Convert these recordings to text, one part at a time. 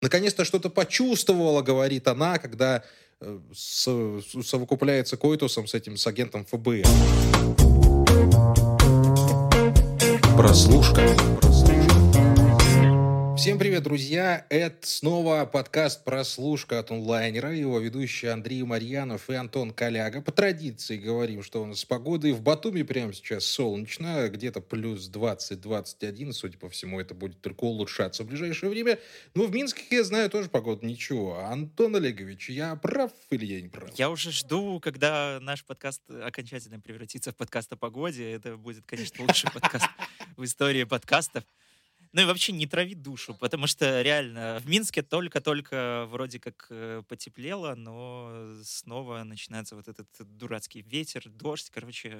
Наконец-то что-то почувствовала, говорит она, когда совокупляется Койтусом с этим, с агентом ФБР. Прослушка. Всем привет, друзья! Это снова подкаст «Прослушка» от онлайнера. Его ведущие Андрей Марьянов и Антон Коляга. По традиции говорим, что у нас с погодой. В Батуми прямо сейчас солнечно. Где-то плюс 20-21. Судя по всему, это будет только улучшаться в ближайшее время. Но в Минске, я знаю, тоже погода ничего. Антон Олегович, я прав или я не прав? Я уже жду, когда наш подкаст окончательно превратится в подкаст о погоде. Это будет, конечно, лучший подкаст в истории подкастов. Ну и вообще не трави душу, потому что реально в Минске только-только вроде как потеплело, но снова начинается вот этот дурацкий ветер, дождь, короче.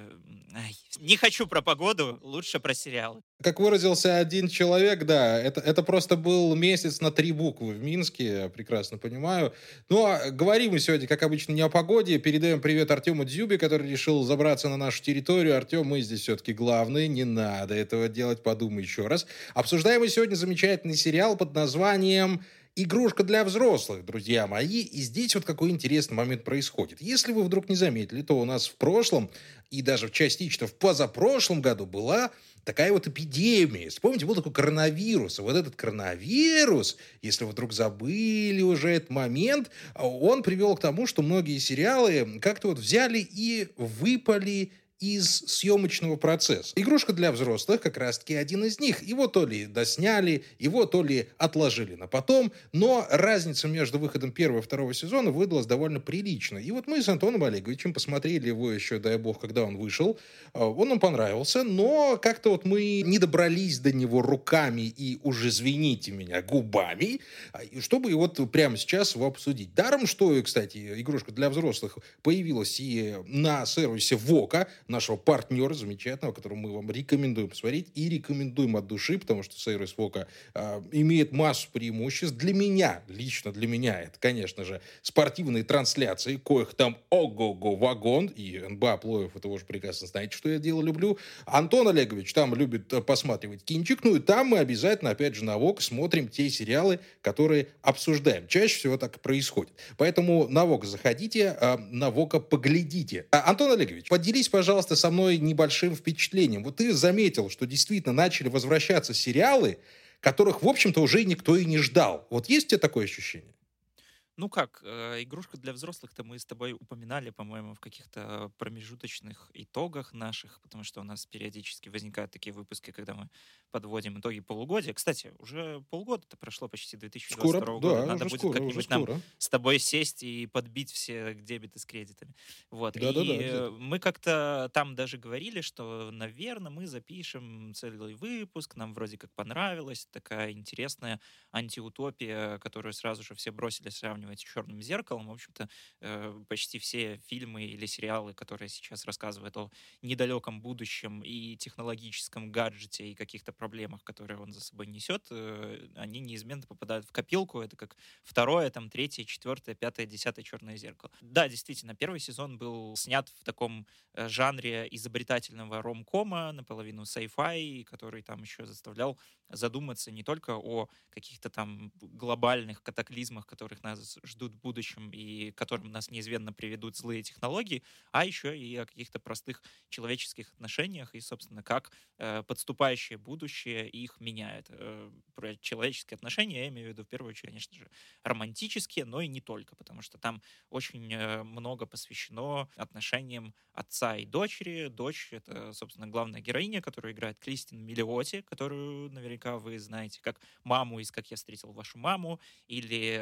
Ай, не хочу про погоду, лучше про сериалы. Как выразился один человек, да, это просто был месяц на 3 буквы в Минске, я прекрасно понимаю. Но говорим мы сегодня, как обычно, не о погоде. Передаем привет Артему Дзюбе, который решил забраться на нашу территорию. Артем, мы здесь все-таки главные, не надо этого делать, подумай еще раз. Обсуждаем мы сегодня замечательный сериал под названием «Игрушка для взрослых», друзья мои. И здесь вот какой интересный момент происходит. Если вы вдруг не заметили, то у нас в прошлом и даже частично в позапрошлом году была такая вот эпидемия. Вспомните, был такой коронавирус. И вот этот коронавирус, если вы вдруг забыли уже этот момент, он привел к тому, что многие сериалы как-то вот взяли и выпали из съемочного процесса. «Игрушка для взрослых» как раз-таки один из них. Его то ли досняли, его то ли отложили на потом, но разница между выходом первого и второго сезона выдалась довольно прилично. И вот мы с Антоном Олеговичем посмотрели его еще, дай бог, когда он вышел. Он нам понравился, но как-то вот мы не добрались до него руками и, уж извините меня, губами, чтобы вот прямо сейчас его обсудить. Даром, что, кстати, «Игрушка для взрослых» появилась и на сервисе VOKA, нашего партнера замечательного, которого мы вам рекомендуем посмотреть и рекомендуем от души, потому что сервис VOKA имеет массу преимуществ. Для меня, лично для меня, это, конечно же, спортивные трансляции, коих там ого-го вагон, и НБА плей-офф, это вы уже прекрасно знаете, что я дело люблю. Антон Олегович там любит посматривать кинчик, ну и там мы обязательно, опять же, на VOKA смотрим те сериалы, которые обсуждаем. Чаще всего так и происходит. Поэтому на VOKA заходите, на VOKA поглядите. Антон Олегович, поделись, пожалуйста, со мной небольшим впечатлением. Вот ты заметил, что действительно начали возвращаться сериалы, которых, в общем-то, уже никто и не ждал. Вот есть у тебя такое ощущение? Ну как, «Игрушка для взрослых»-то мы с тобой упоминали, по-моему, в каких-то промежуточных итогах наших, потому что у нас периодически возникают такие выпуски, когда мы подводим итоги полугодия. Кстати, уже полгода-то прошло почти 2022 скоро, года. Да, надо будет скоро, как-нибудь нам с тобой сесть и подбить все дебеты с кредитами. Вот. Да, и да, мы как-то там даже говорили, что, наверное, мы запишем целый выпуск, нам вроде как понравилась такая интересная антиутопия, которую сразу же все бросили сравнивать с «Черным зеркалом». В общем-то, почти все фильмы или сериалы, которые сейчас рассказывают о недалеком будущем и технологическом гаджете и каких-то проблемах, которые он за собой несет, они неизменно попадают в копилку. Это как 2, 3, 4, 5, 10 «Черное зеркало». Да, действительно, первый сезон был снят в таком жанре изобретательного ромкома, наполовину sci-fi, который там еще заставлял задуматься не только о каких-то там глобальных катаклизмах, которых нас ждут в будущем и к которым нас неизменно приведут злые технологии, а еще и о каких-то простых человеческих отношениях и, собственно, как подступающее будущее их меняет. Про человеческие отношения я имею в виду в первую очередь, конечно же, романтические, но и не только, потому что там очень много посвящено отношениям отца и дочери. Дочь — это, собственно, главная героиня, которую играет Кристин Миллиотти, которую наверняка вы знаете как маму из «Как я встретил вашу маму», или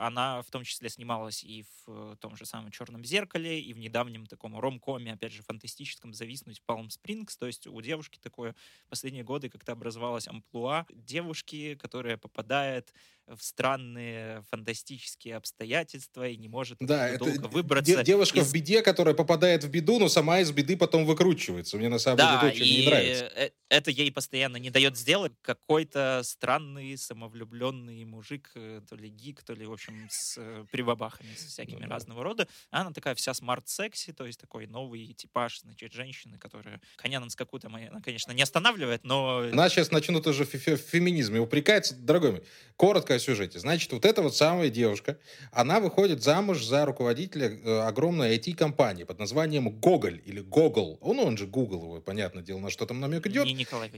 она в том числе снималась и в том же самом «Черном зеркале», и в недавнем таком ромкоме, опять же, фантастическом, «Зависнуть в Палм-Спрингс». То есть у девушки такое последние годы как-то образовалась амплуа девушки, которая попадает в странные фантастические обстоятельства и не может долго выбраться. Девушка в беде, которая попадает в беду, но сама из беды потом выкручивается. Мне на самом деле это очень не нравится. Это ей постоянно не дает сделать какой-то странный самовлюбленный мужик, то ли гик, то ли, в общем, с прибабахами, со всякими разного рода. Она такая вся смарт-секси, то есть такой новый типаж, значит, женщины, которая коня на скаку там, она, конечно, не останавливает, но... Она сейчас начнут уже в феминизме упрекается. Дорогой мой, коротко о сюжете. Значит, вот эта вот самая девушка, она выходит замуж за руководителя огромной IT-компании под названием Гоголь или Гогол. Он же Google, понятное дело, на что там намек идет.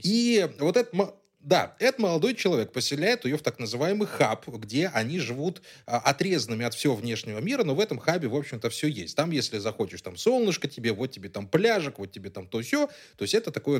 И вот это... Да, этот молодой человек поселяет ее в так называемый хаб, где они живут отрезанными от всего внешнего мира, но в этом хабе, в общем-то, все есть. Там, если захочешь, там солнышко тебе, вот тебе там пляжик, вот тебе там то-сё. То есть это такое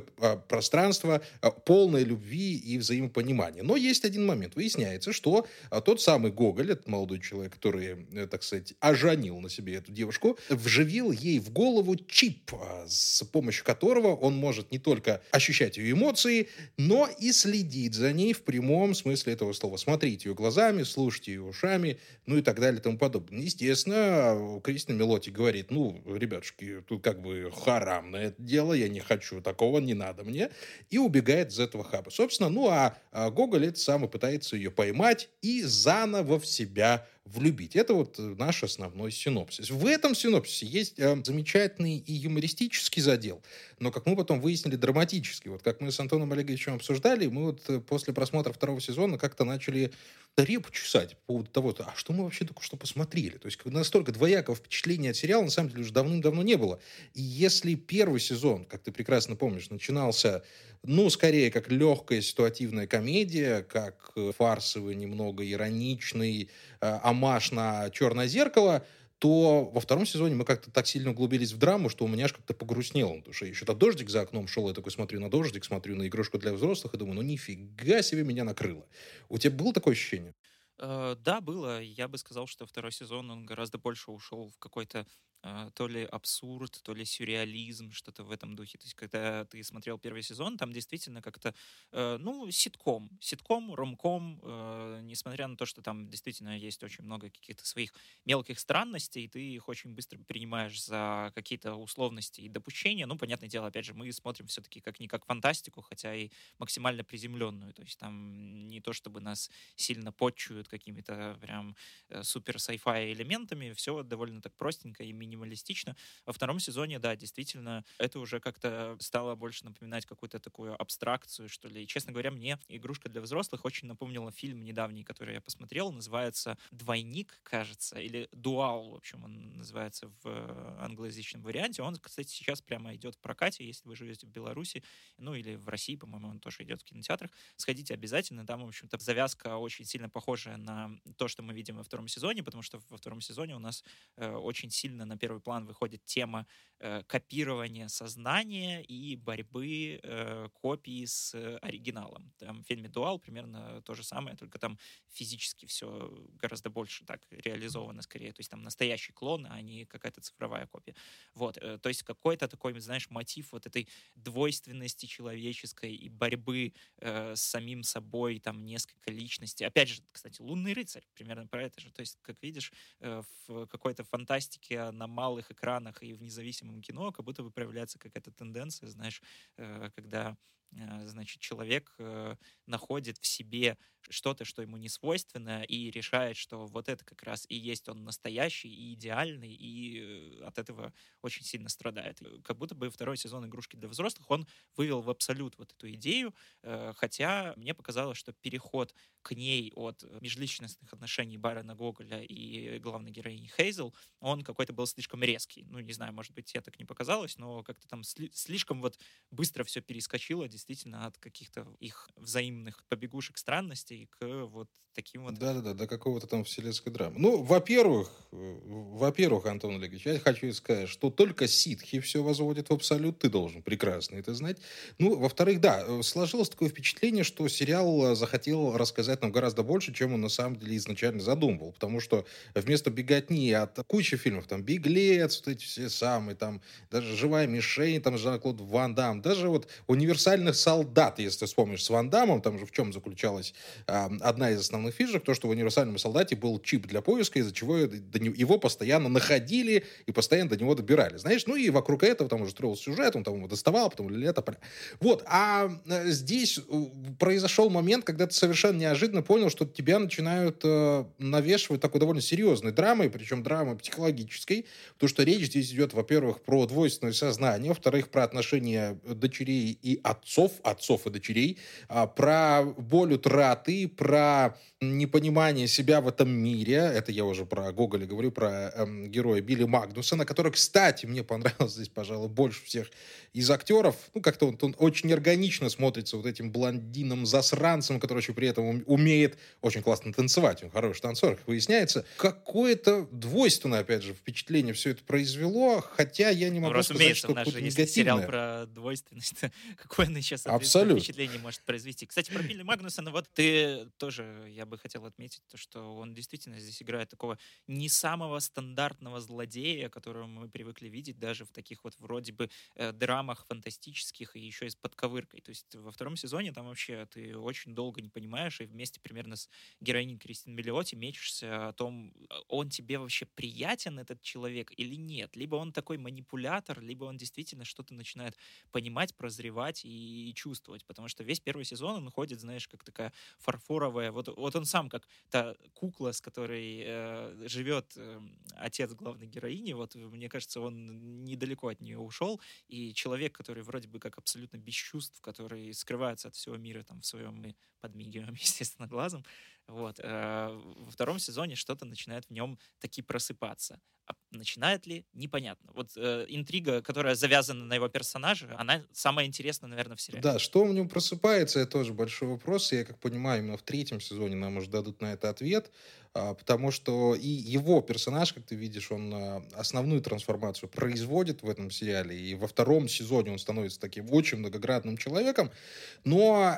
пространство полное любви и взаимопонимания. Но есть один момент. Выясняется, что тот самый Гоголь, этот молодой человек, который, так сказать, оженил на себе эту девушку, вживил ей в голову чип, с помощью которого он может не только ощущать ее эмоции, но и следить за ней в прямом смысле этого слова. Смотреть ее глазами, слушать ее ушами, ну и так далее и тому подобное. Естественно, Кристин Миллиотти говорит, ну, ребятушки, тут как бы харам на это дело, я не хочу такого, не надо мне. И убегает из этого хаба. Собственно, ну а Гоголь это сам и пытается ее поймать и заново в себя влюбить. Это вот наш основной синопсис. В этом синопсисе есть замечательный и юмористический задел, но, как мы потом выяснили, драматический. Вот как мы с Антоном Олеговичем обсуждали, мы вот после просмотра второго сезона как-то начали репу чесать по поводу того, а что мы вообще только что посмотрели. То есть настолько двоякого впечатления от сериала на самом деле уже давным-давно не было. И если первый сезон, как ты прекрасно помнишь, начинался, ну, скорее, как легкая ситуативная комедия, как фарсовый, немного ироничный омаж на «Черное зеркало», то во втором сезоне мы как-то так сильно углубились в драму, что у меня аж как-то погрустнело на душе. Еще-то дождик за окном шел, я такой смотрю на дождик, смотрю на игрушку для взрослых и думаю, ну нифига себе меня накрыло. У тебя было такое ощущение? Да, было. Я бы сказал, что второй сезон, он гораздо больше ушел в какой-то то ли абсурд, то ли сюрреализм, что-то в этом духе. То есть, когда ты смотрел первый сезон, там действительно как-то, ну, ситком, ромком, несмотря на то, что там действительно есть очень много каких-то своих мелких странностей, ты их очень быстро принимаешь за какие-то условности и допущения. Ну, понятное дело, опять же, мы смотрим все-таки как-никак фантастику, хотя и максимально приземленную. То есть, там не то, чтобы нас сильно подчуют какими-то прям супер sci-fi элементами, все довольно так простенько и минималистично. Во втором сезоне, да, действительно, это уже как-то стало больше напоминать какую-то такую абстракцию, что ли. И, честно говоря, мне «Игрушка для взрослых» очень напомнила фильм недавний, который я посмотрел, называется «Двойник», кажется, или «Дуал», в общем, он называется в англоязычном варианте. Он, кстати, сейчас прямо идет в прокате, если вы живете в Беларуси, ну или в России, по-моему, он тоже идет в кинотеатрах. Сходите обязательно, там, в общем-то, завязка очень сильно похожая на то, что мы видим во втором сезоне, потому что во втором сезоне у нас очень сильно на первый план выходит тема копирования сознания и борьбы копии с оригиналом. Там в фильме «Дуал» примерно то же самое, только там физически все гораздо больше так реализовано скорее. То есть там настоящий клон, а не какая-то цифровая копия. Вот. То есть какой-то такой, знаешь, мотив вот этой двойственности человеческой и борьбы с самим собой, там несколько личностей. Опять же, кстати, «Лунный рыцарь» примерно про это же. То есть, как видишь, в какой-то фантастике на малых экранах и в независимом кино как будто бы проявляется какая-то тенденция, знаешь, когда, значит, человек находит в себе что-то, что ему не свойственно, и решает, что вот это как раз и есть он настоящий и идеальный, и от этого очень сильно страдает. Как будто бы второй сезон «Игрушки для взрослых» он вывел в абсолют вот эту идею, хотя мне показалось, что переход к ней от межличностных отношений Байрона Гоголя и главной героини Хейзел, он какой-то был слишком резкий. Ну, не знаю, может быть, я так не показалось, но как-то там слишком вот быстро все перескочило, действительно, от каких-то их взаимных побегушек странностей к вот таким вот... Да-да-да, до какого-то там вселенской драмы. Ну, во-первых, Антон Олегович, я хочу сказать, что только ситхи все возводят в абсолют, ты должен прекрасно это знать. Ну, во-вторых, да, сложилось такое впечатление, что сериал захотел рассказать нам гораздо больше, чем он на самом деле изначально задумывал, потому что вместо беготни от кучи фильмов, там, «Беглец», вот эти все самые, там, даже «Живая мишень», там, Жан-Клод Ван Дамм, даже вот «Универсальный солдат», если вспомнишь, с Ван Даммом, там же в чем заключалась одна из основных фишек, то, что в «Универсальном солдате» был чип для поиска, из-за чего его постоянно находили и постоянно до него добирали, знаешь, ну и вокруг этого там уже строился сюжет, он там его доставал, потом лето, вот, а здесь произошел момент, когда ты совершенно неожиданно понял, что тебя начинают навешивать такой довольно серьезной драмой, причем драмой психологической, потому что речь здесь идет, во-первых, про двойственное сознание, во-вторых, про отношения дочерей и отцов и дочерей, про боль утраты, про непонимание себя в этом мире. Это я уже про Гоголя говорю, про героя Билли Магнуссона, который, кстати, мне понравился здесь, пожалуй, больше всех из актеров. Ну, как-то он очень органично смотрится вот этим блондином-засранцем, который еще при этом умеет очень классно танцевать. Он хороший танцор, как выясняется. Какое-то двойственное, опять же, впечатление все это произвело, хотя я не могу сказать, что какое-то негативное. Если сериал про двойственность, какое она сейчас впечатление может произвести. Кстати, про Билли Магнуссона, вот ты тоже, я бы хотел отметить, то, что он действительно здесь играет такого не самого стандартного злодея, которого мы привыкли видеть даже в таких вот вроде бы драмах фантастических и еще и с подковыркой. То есть во втором сезоне там вообще ты очень долго не понимаешь и вместе примерно с героиней Кристин Миллиотти мечешься о том, он тебе вообще приятен, этот человек, или нет. Либо он такой манипулятор, либо он действительно что-то начинает понимать, прозревать и чувствовать. Потому что весь первый сезон он ходит, знаешь, как такая фарфоровая. Вот он сам как та кукла, с которой живет отец главной героини. Вот, мне кажется, он недалеко от нее ушел. И человек, который вроде бы как абсолютно без чувств, который скрывается от всего мира там в своем, подмигиваем, естественно, глазом. Вот. Во втором сезоне что-то начинает в нем таки просыпаться. А начинает ли? Непонятно. Вот интрига, которая завязана на его персонаже, она самая интересная, наверное, в сериале. Да, что в нем просыпается, это тоже большой вопрос. Я как понимаю, именно в третьем сезоне нам уже дадут на это ответ, потому что и его персонаж, как ты видишь, он основную трансформацию производит в этом сериале, и во втором сезоне он становится таким очень многогранным человеком, но...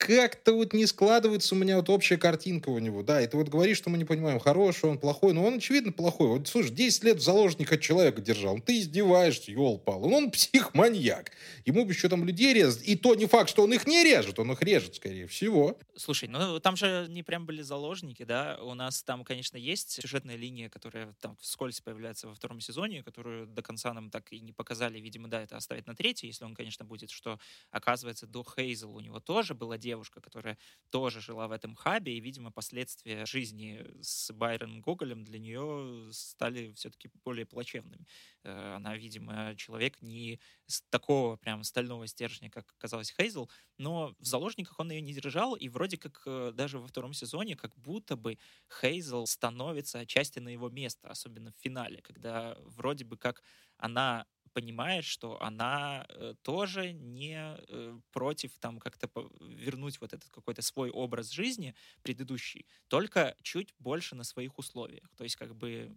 как-то вот не складывается у меня вот общая картинка у него, да, и ты вот говоришь, что мы не понимаем, хороший он, плохой, но он, очевидно, плохой. Вот, слушай, 10 лет в заложниках человека держал, ну, ты издеваешься, ёл-пал, он психманьяк, ему бы еще там людей резать, и то не факт, что он их не режет, он их режет, скорее всего. Слушай, ну, там же не прям были заложники, да, у нас там, конечно, есть сюжетная линия, которая там вскользь появляется во втором сезоне, которую до конца нам так и не показали, видимо, да, это оставить на третий, если он, конечно, будет, что, оказывается, до Хейзел у него тоже была девушка, которая тоже жила в этом хабе, и, видимо, последствия жизни с Байроном Гоголем для нее стали все-таки более плачевными. Она, видимо, человек не с такого прям стального стержня, как оказалась Хейзел, но в заложниках он ее не держал, и вроде как даже во втором сезоне как будто бы Хейзел становится отчасти на его место, особенно в финале, когда вроде бы как она понимает, что она тоже не против там как-то вернуть вот этот какой-то свой образ жизни предыдущий, только чуть больше на своих условиях. То есть как бы,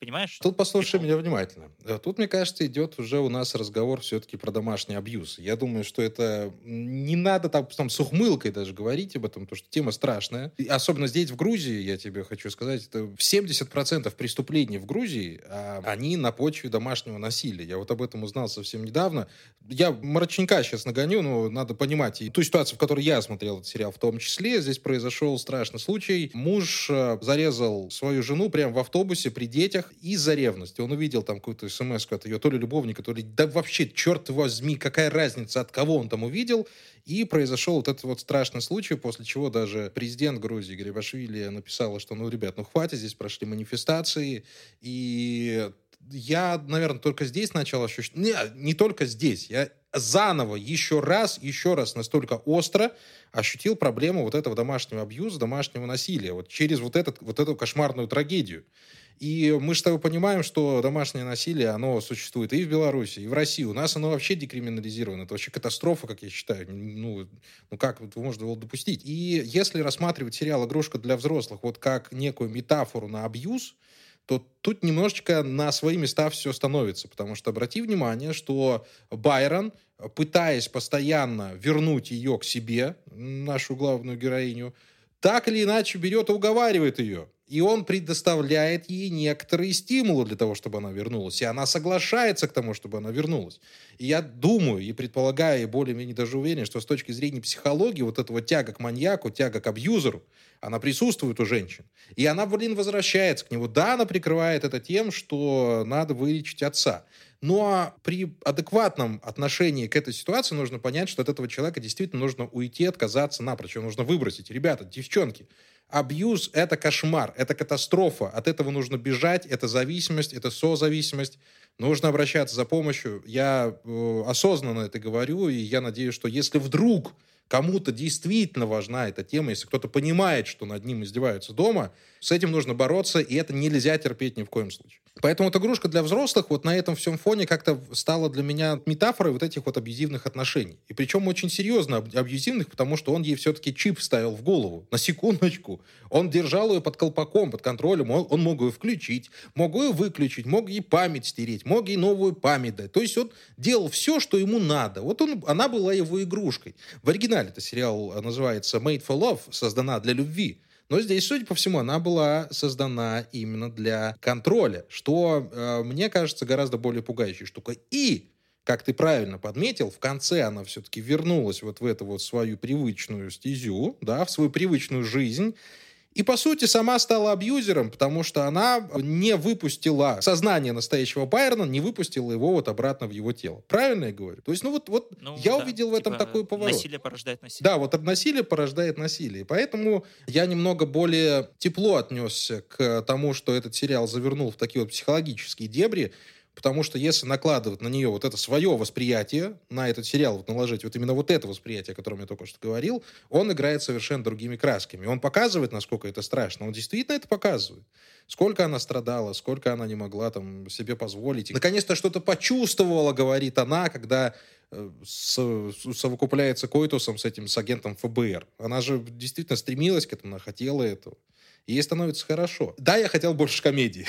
понимаешь? Тут послушай меня внимательно. Тут, мне кажется, идет уже у нас разговор все-таки про домашний абьюз. Я думаю, что это не надо там с ухмылкой даже говорить об этом, потому что тема страшная. И особенно здесь, в Грузии, я тебе хочу сказать, это 70% преступлений в Грузии, они на почве домашнего насилия. Я вот об этом узнал совсем недавно. Я мрачника сейчас нагоню, но надо понимать и ту ситуацию, в которой я смотрел этот сериал в том числе. Здесь произошел страшный случай. Муж зарезал свою жену прямо в автобусе при детях, из-за ревности. Он увидел там какую-то смс-ку от ее то ли любовника, то ли... Да вообще, черт возьми, какая разница, от кого он там увидел. И произошел вот этот вот страшный случай, после чего даже президент Грузии Грибашвили написала, что, ребят, хватит, здесь прошли манифестации. И я, наверное, только здесь начал ощущать... Не только здесь. Я заново, еще раз настолько остро ощутил проблему вот этого домашнего абьюза, домашнего насилия. Вот через вот эту кошмарную трагедию. И мы же с тобой понимаем, что домашнее насилие, оно существует и в Беларуси, и в России. У нас оно вообще декриминализировано. Это вообще катастрофа, как я считаю. Ну как можно было допустить? И если рассматривать сериал «Игрушка для взрослых» вот как некую метафору на абьюз, то тут немножечко на свои места все становится. Потому что обрати внимание, что Байрон, пытаясь постоянно вернуть ее к себе, нашу главную героиню, так или иначе берет и уговаривает ее. И он предоставляет ей некоторые стимулы для того, чтобы она вернулась. И она соглашается к тому, чтобы она вернулась. И я думаю, и предполагаю, и более-менее даже уверен, что с точки зрения психологии вот этого тяга к маньяку, тяга к абьюзеру, она присутствует у женщин. И она, возвращается к нему. Да, она прикрывает это тем, что надо вылечить отца. Но при адекватном отношении к этой ситуации нужно понять, что от этого человека действительно нужно уйти, отказаться напрочь. Его нужно выбросить. Ребята, девчонки, абьюз — это кошмар, это катастрофа. От этого нужно бежать, это зависимость, это созависимость. Нужно обращаться за помощью. Я осознанно это говорю, и я надеюсь, что если вдруг Кому-то действительно важна эта тема, если кто-то понимает, что над ним издеваются дома, с этим нужно бороться, и это нельзя терпеть ни в коем случае. Поэтому вот игрушка для взрослых вот на этом всем фоне как-то стала для меня метафорой вот этих вот абьюзивных отношений. И причем очень серьезно абьюзивных, потому что он ей все-таки чип вставил в голову. На секундочку. Он держал ее под колпаком, под контролем. Он мог ее включить, мог ее выключить, мог ей память стереть, мог ей новую память дать. То есть он делал все, что ему надо. Вот она была его игрушкой. В оригинале это сериал называется «Made for Love», создана для любви. Но здесь, судя по всему, она была создана именно для контроля, что, мне кажется, гораздо более пугающей штукой. И, как ты правильно подметил, в конце она все-таки вернулась вот в эту вот свою привычную стезю, да, в свою привычную жизнь. И, по сути, сама стала абьюзером, потому что она не выпустила сознание настоящего Байрона, не выпустила его вот обратно в его тело. Правильно я говорю? То есть, я увидел в этом такой поворот. Насилие порождает насилие. Да, вот насилие порождает насилие. Поэтому я немного более тепло отнесся к тому, что этот сериал завернул в такие вот психологические дебри, потому что если накладывать на нее вот это свое восприятие, на этот сериал вот наложить вот именно вот это восприятие, о котором я только что говорил, он играет совершенно другими красками. Он показывает, насколько это страшно. Он действительно это показывает. Сколько она страдала, сколько она не могла там себе позволить. Наконец-то что-то почувствовала, говорит она, когда совокупляется Койтусом с этим, с агентом ФБР. Она же действительно стремилась к этому, она хотела этого. И ей становится хорошо. Да, я хотел больше комедии.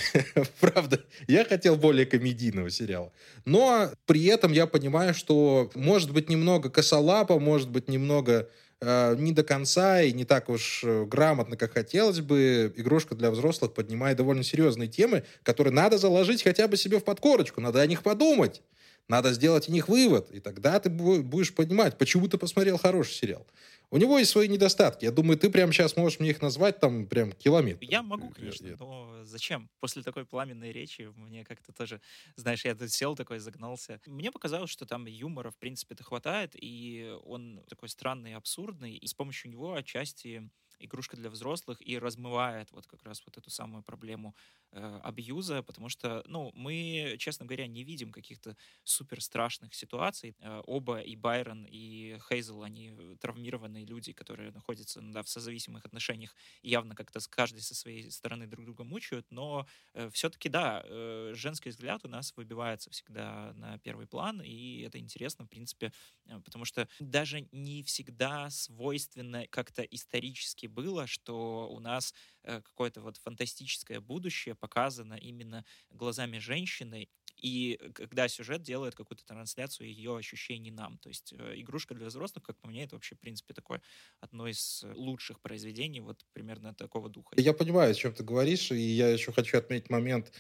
Правда, я хотел более комедийного сериала. Но при этом я понимаю, что может быть немного косолапо, может быть немного не до конца и не так уж грамотно, как хотелось бы. Игрушка для взрослых поднимает довольно серьезные темы, которые надо заложить хотя бы себе в подкорочку. Надо о них подумать. Надо сделать о них вывод. И тогда ты будешь понимать, почему ты посмотрел хороший сериал. У него есть свои недостатки. Я думаю, ты прямо сейчас можешь мне их назвать там прям километр. Я могу, конечно, но зачем? После такой пламенной речи мне как-то тоже, знаешь, я тут сел такой, загнался. Мне показалось, что там юмора, в принципе-то, хватает, и он такой странный, абсурдный, и с помощью него отчасти игрушка для взрослых и размывает вот как раз вот эту самую проблему абьюза, потому что, мы, честно говоря, не видим каких-то супер страшных ситуаций. Оба, и Байрон, и Хейзел, они травмированные люди, которые находятся в созависимых отношениях, явно как-то каждый со своей стороны друг друга мучают, но все-таки, да, женский взгляд у нас выбивается всегда на первый план, и это интересно, в принципе, потому что даже не всегда свойственно как-то исторически было, что у нас какое-то вот фантастическое будущее показано именно глазами женщины, и когда сюжет делает какую-то трансляцию ее ощущений нам. То есть игрушка для взрослых, как по мне, это вообще, в принципе, такое одно из лучших произведений вот примерно такого духа. Я понимаю, о чем ты говоришь, и я еще хочу отметить момент,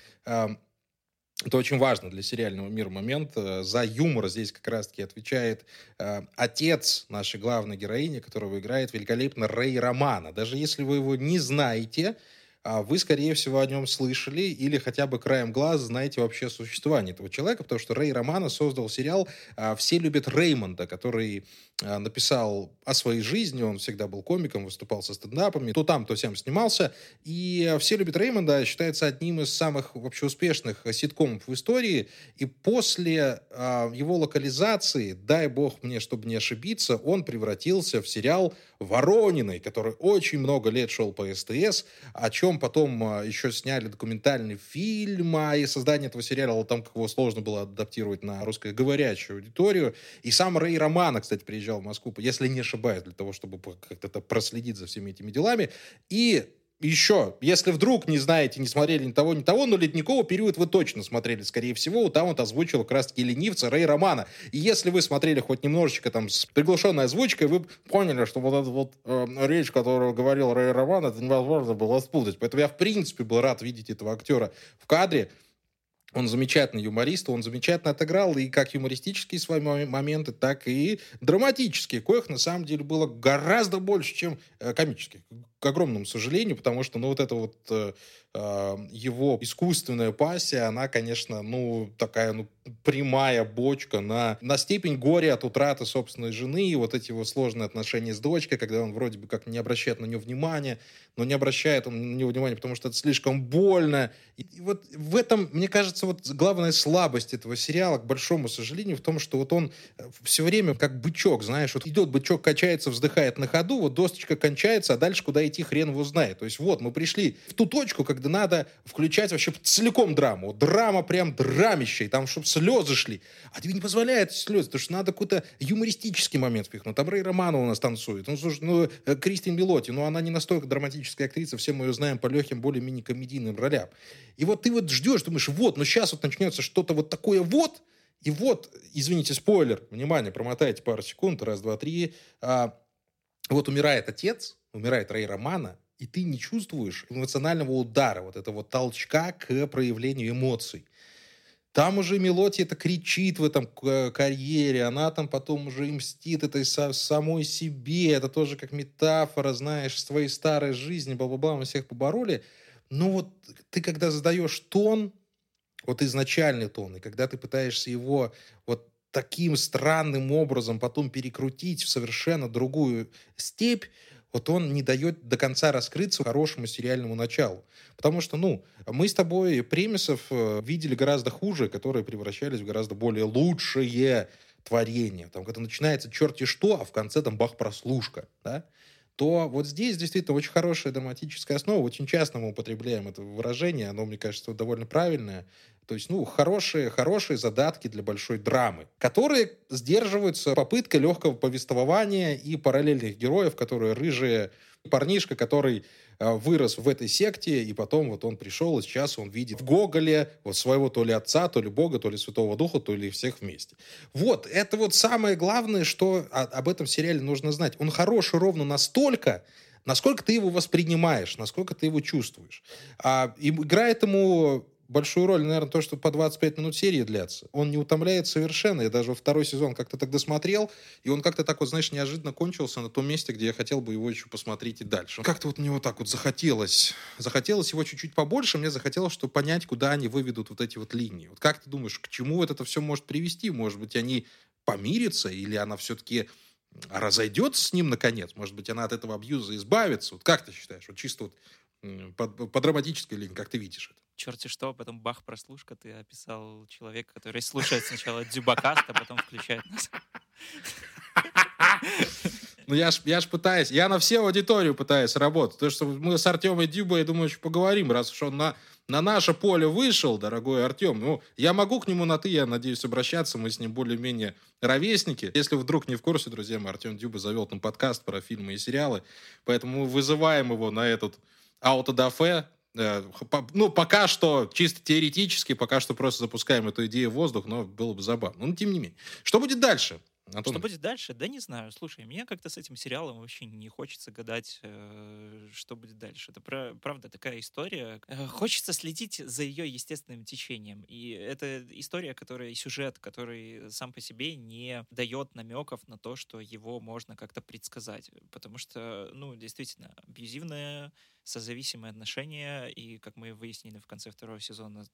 это очень важно для сериального мира момент. За юмор здесь как раз-таки отвечает отец нашей главной героини, которого играет великолепно Рэй Романо. Даже если вы его не знаете, вы, скорее всего, о нем слышали или хотя бы краем глаза знаете вообще существование этого человека, потому что Рэй Романо создал сериал «Все любят Рэймонда», который написал о своей жизни. Он всегда был комиком, выступал со стендапами, то там, то сям снимался. И «Все любят Рэймонда» считается одним из самых вообще успешных ситкомов в истории. И после его локализации, дай бог мне, чтобы не ошибиться, он превратился в сериал «Воронины», который очень много лет шел по СТС, о чем потом еще сняли документальный фильм, и создание этого сериала, там, как его сложно было адаптировать на русскоговорящую аудиторию. И сам Рэй Романо, кстати, приезжал в Москву, если не ошибаюсь, для того, чтобы как-то проследить за всеми этими делами. И еще, если вдруг не знаете, не смотрели ни того, но «Ледниковый период» вы точно смотрели, скорее всего, там он озвучил как раз-таки ленивца Рэй Романо. И если вы смотрели хоть немножечко там с приглушенной озвучкой, вы поняли, что вот эта вот речь, которую говорил Рэй Романо, это невозможно было спутать. Поэтому я, в принципе, был рад видеть этого актера в кадре. Он замечательный юморист, он замечательно отыграл и как юмористические свои моменты, так и драматические, коих на самом деле было гораздо больше, чем комических. К огромному сожалению, потому что, его искусственная пассия, она, конечно, такая прямая бочка на степень горя от утраты собственной жены и вот эти его сложные отношения с дочкой, когда он вроде бы как не обращает на нее внимания, но не обращает он на нее внимания, потому что это слишком больно. И вот в этом, мне кажется, кажется, вот главная слабость этого сериала, к большому сожалению, в том, что вот он все время как бычок, знаешь, вот идет бычок, качается, вздыхает на ходу, вот досточка кончается, а дальше куда идти хрен его знает. То есть вот мы пришли в ту точку, когда надо включать вообще целиком драму. Вот драма прям драмище, и там, чтобы слезы шли. А тебе не позволяет слезы, потому что надо какой-то юмористический момент впихнуть. Там Рэй Романо у нас танцует. Ну, слушай, Кристин Миллиотти, она не настолько драматическая актриса, все мы ее знаем по легким, более-менее комедийным ролям. И вот ты вот ждешь, думаешь, сейчас вот начнется что-то вот такое вот, и вот, извините, спойлер, внимание, промотайте пару секунд, раз, два, три, вот умирает отец, умирает Рэй Романо, и ты не чувствуешь эмоционального удара, вот этого толчка к проявлению эмоций. Там уже Миллиотти это кричит в этом карьере, она там потом уже и мстит этой самой себе, это тоже как метафора, знаешь, своей старой жизни, бла-бла-бла, мы всех побороли. Но вот ты, когда задаешь тон, вот изначальный тон, и когда ты пытаешься его вот таким странным образом потом перекрутить в совершенно другую степь, вот он не дает до конца раскрыться хорошему сериальному началу. Потому что, мы с тобой премисов видели гораздо хуже, которые превращались в гораздо более лучшие творения. Там, когда начинается черти что, а в конце там бах-прослушка, да? То вот здесь действительно очень хорошая драматическая основа. Очень часто мы употребляем это выражение, оно, мне кажется, довольно правильное. То есть, хорошие задатки для большой драмы, которые сдерживаются попыткой легкого повествования и параллельных героев, которые рыжие. Парнишка, который вырос в этой секте, и потом вот он пришел, и сейчас он видит в Гоголе вот своего то ли отца, то ли Бога, то ли Святого Духа, то ли всех вместе. Вот, это вот самое главное, что об этом сериале нужно знать. Он хороший ровно настолько, насколько ты его воспринимаешь, насколько ты его чувствуешь. Играет ему большую роль, наверное, то, что по 25 минут серии длятся. Он не утомляет совершенно. Я даже второй сезон как-то так досмотрел, и он как-то так вот, знаешь, неожиданно кончился на том месте, где я хотел бы его еще посмотреть и дальше. Как-то вот мне вот так вот захотелось. Захотелось его чуть-чуть побольше, мне захотелось, чтобы понять, куда они выведут вот эти вот линии. Вот как ты думаешь, к чему вот это все может привести? Может быть, они помирятся, или она все-таки разойдется с ним наконец? Может быть, она от этого абьюза избавится? Вот как ты считаешь? Вот чисто вот по драматической линии, как ты видишь это? Черти что, потом бах-прослушка, ты описал человека, который слушает сначала Дзюбакаст, а потом включает нас. Ну, я ж пытаюсь, я на всю аудиторию пытаюсь работать. То, что мы с Артемом Дзюбой, я думаю, еще поговорим, раз уж он на наше поле вышел, дорогой Артем. Я могу к нему на «ты», я надеюсь, обращаться, мы с ним более-менее ровесники. Если вдруг не в курсе, друзья мои, Артем Дзюба завел там подкаст про фильмы и сериалы, поэтому мы вызываем его на этот аутодафе. Пока что чисто теоретически, пока что просто запускаем эту идею в воздух, но было бы забавно. Но тем не менее. Что будет дальше? Антон? Что будет дальше? Да не знаю. Слушай, мне как-то с этим сериалом вообще не хочется гадать, что будет дальше. Это правда такая история. Хочется следить за ее естественным течением. И это история, сюжет, который сам по себе не дает намеков на то, что его можно как-то предсказать. Потому что, действительно, абьюзивная, созависимые отношения, и, как мы выяснили в конце второго сезона,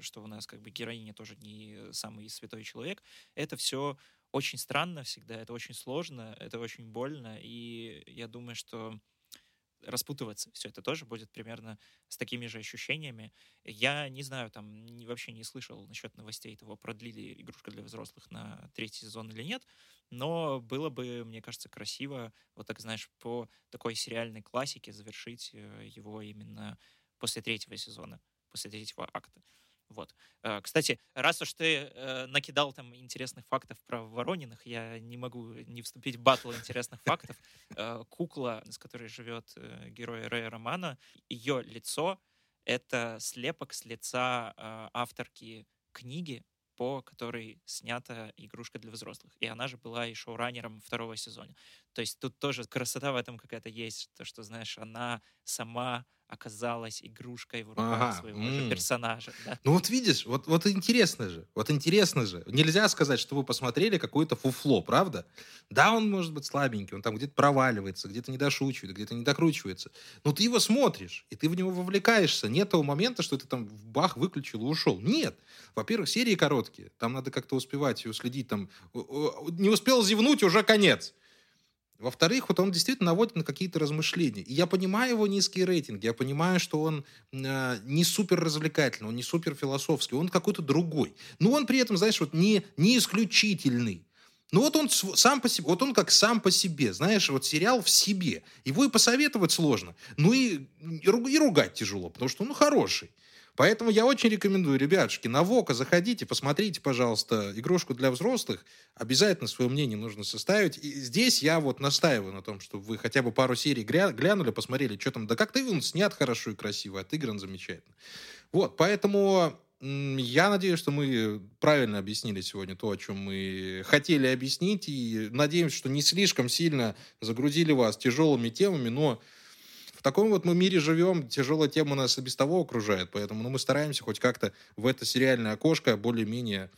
что у нас как бы героиня тоже не самый святой человек, это все очень странно всегда, это очень сложно, это очень больно, и я думаю, что распутываться все это тоже будет примерно с такими же ощущениями. Я не знаю, вообще не слышал насчет новостей того, продлили «Игрушка для взрослых» на третий сезон или нет, но было бы, мне кажется, красиво, вот так, знаешь, по такой сериальной классике завершить его именно после третьего сезона, после третьего акта. Вот. Кстати, раз уж ты накидал там интересных фактов про Ворониных, я не могу не вступить в баттл интересных фактов. Кукла, с которой живет герой Рэя Романо, ее лицо — это слепок с лица авторки книги, по которой снята «Игрушка для взрослых». И она же была и шоураннером второго сезона. То есть тут тоже красота в этом какая-то есть. То, что, знаешь, она сама оказалась игрушкой в руках своего же персонажа. Да? Видишь, интересно же. Нельзя сказать, что вы посмотрели какое-то фуфло, правда? Да, он может быть слабенький, он там где-то проваливается, где-то не дошучивает, где-то не докручивается. Но ты его смотришь, и ты в него вовлекаешься. Нет того момента, что ты там бах, выключил и ушел. Нет. Во-первых, серии короткие. Там надо как-то успевать и уследить. Не успел зевнуть, уже конец. Во-вторых, вот он действительно наводит на какие-то размышления. И я понимаю его низкие рейтинги, я понимаю, что он не супер развлекательный, он не супер философский, он какой-то другой. Но он при этом, знаешь, вот не исключительный. Ну вот он сам по себе, вот он как сам по себе, знаешь, вот сериал в себе. Его и посоветовать сложно, ну и ругать тяжело, потому что он хороший. Поэтому я очень рекомендую, ребятушки, на VOKA заходите, посмотрите, пожалуйста, игрушку для взрослых. Обязательно свое мнение нужно составить. И здесь я вот настаиваю на том, чтобы вы хотя бы пару серий глянули, посмотрели, что там. Да как ты, он снят хорошо и красиво, отыгран замечательно. Вот, поэтому я надеюсь, что мы правильно объяснили сегодня то, о чем мы хотели объяснить. И надеемся, что не слишком сильно загрузили вас тяжелыми темами, но... В таком вот мы мире живем, тяжелая тема нас и без того окружает, поэтому мы стараемся хоть как-то в это сериальное окошко более-менее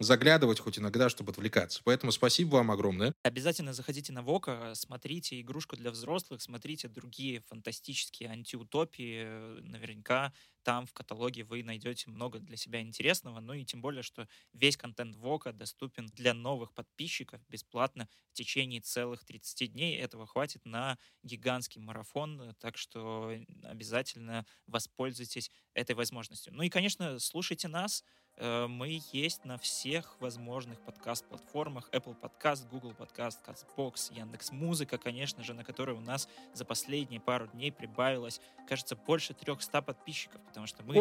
заглядывать, хоть иногда, чтобы отвлекаться. Поэтому спасибо вам огромное. Обязательно заходите на VOKA, смотрите «Игрушку для взрослых», смотрите другие фантастические антиутопии. Наверняка там в каталоге вы найдете много для себя интересного. Ну и тем более, что весь контент VOKA доступен для новых подписчиков бесплатно в течение целых 30 дней. Этого хватит на гигантский марафон, так что обязательно воспользуйтесь этой возможностью. Ну и, конечно, слушайте нас. Мы есть на всех возможных подкаст-платформах. Apple Podcast, Google Podcast, Castbox, Яндекс.Музыка, конечно же, на которой у нас за последние пару дней прибавилось, кажется, больше 300 подписчиков, потому что мы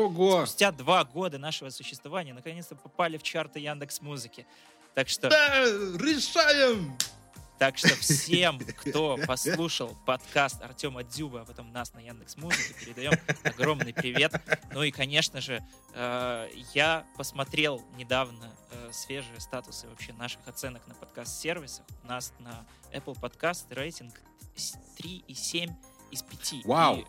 спустя 2 года нашего существования наконец-то попали в чарты Яндекс.Музыки. Так что... Да, решаем! Так что всем, кто послушал подкаст Артема Дзюба, а потом нас на Яндекс.Музыке, передаем огромный привет. Ну и, конечно же, я посмотрел недавно свежие статусы вообще наших оценок на подкаст-сервисах. У нас на Apple Podcast рейтинг 3,7 из 5. Вау! И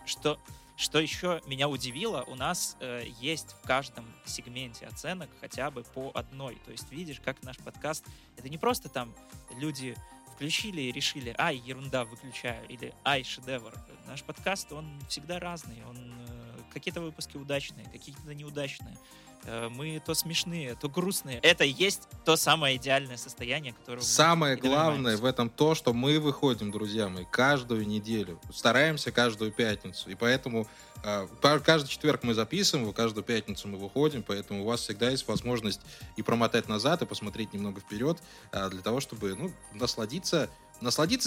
что еще меня удивило, у нас есть в каждом сегменте оценок хотя бы по одной. То есть видишь, как наш подкаст... Это не просто там люди... Включили и решили, ай, ерунда, выключаю, или ай, шедевр. Наш подкаст, он всегда разный, он какие-то выпуски удачные, какие-то неудачные. Мы то смешные, то грустные. Это и есть то самое идеальное состояние, которое... Самое главное в этом то, что мы выходим, друзья мои, каждую неделю. Стараемся каждую пятницу. И поэтому каждый четверг мы записываем, каждую пятницу мы выходим, поэтому у вас всегда есть возможность и промотать назад, и посмотреть немного вперед, для того, чтобы насладиться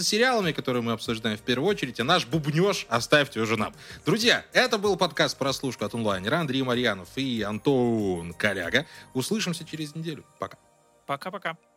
сериалами, которые мы обсуждаем в первую очередь, а наш бубнёж оставьте уже нам. Друзья, это был подкаст «Прослушка» от Онлайнера. Андрей Марьянов и Антон Коляга. Услышимся через неделю. Пока. Пока-пока.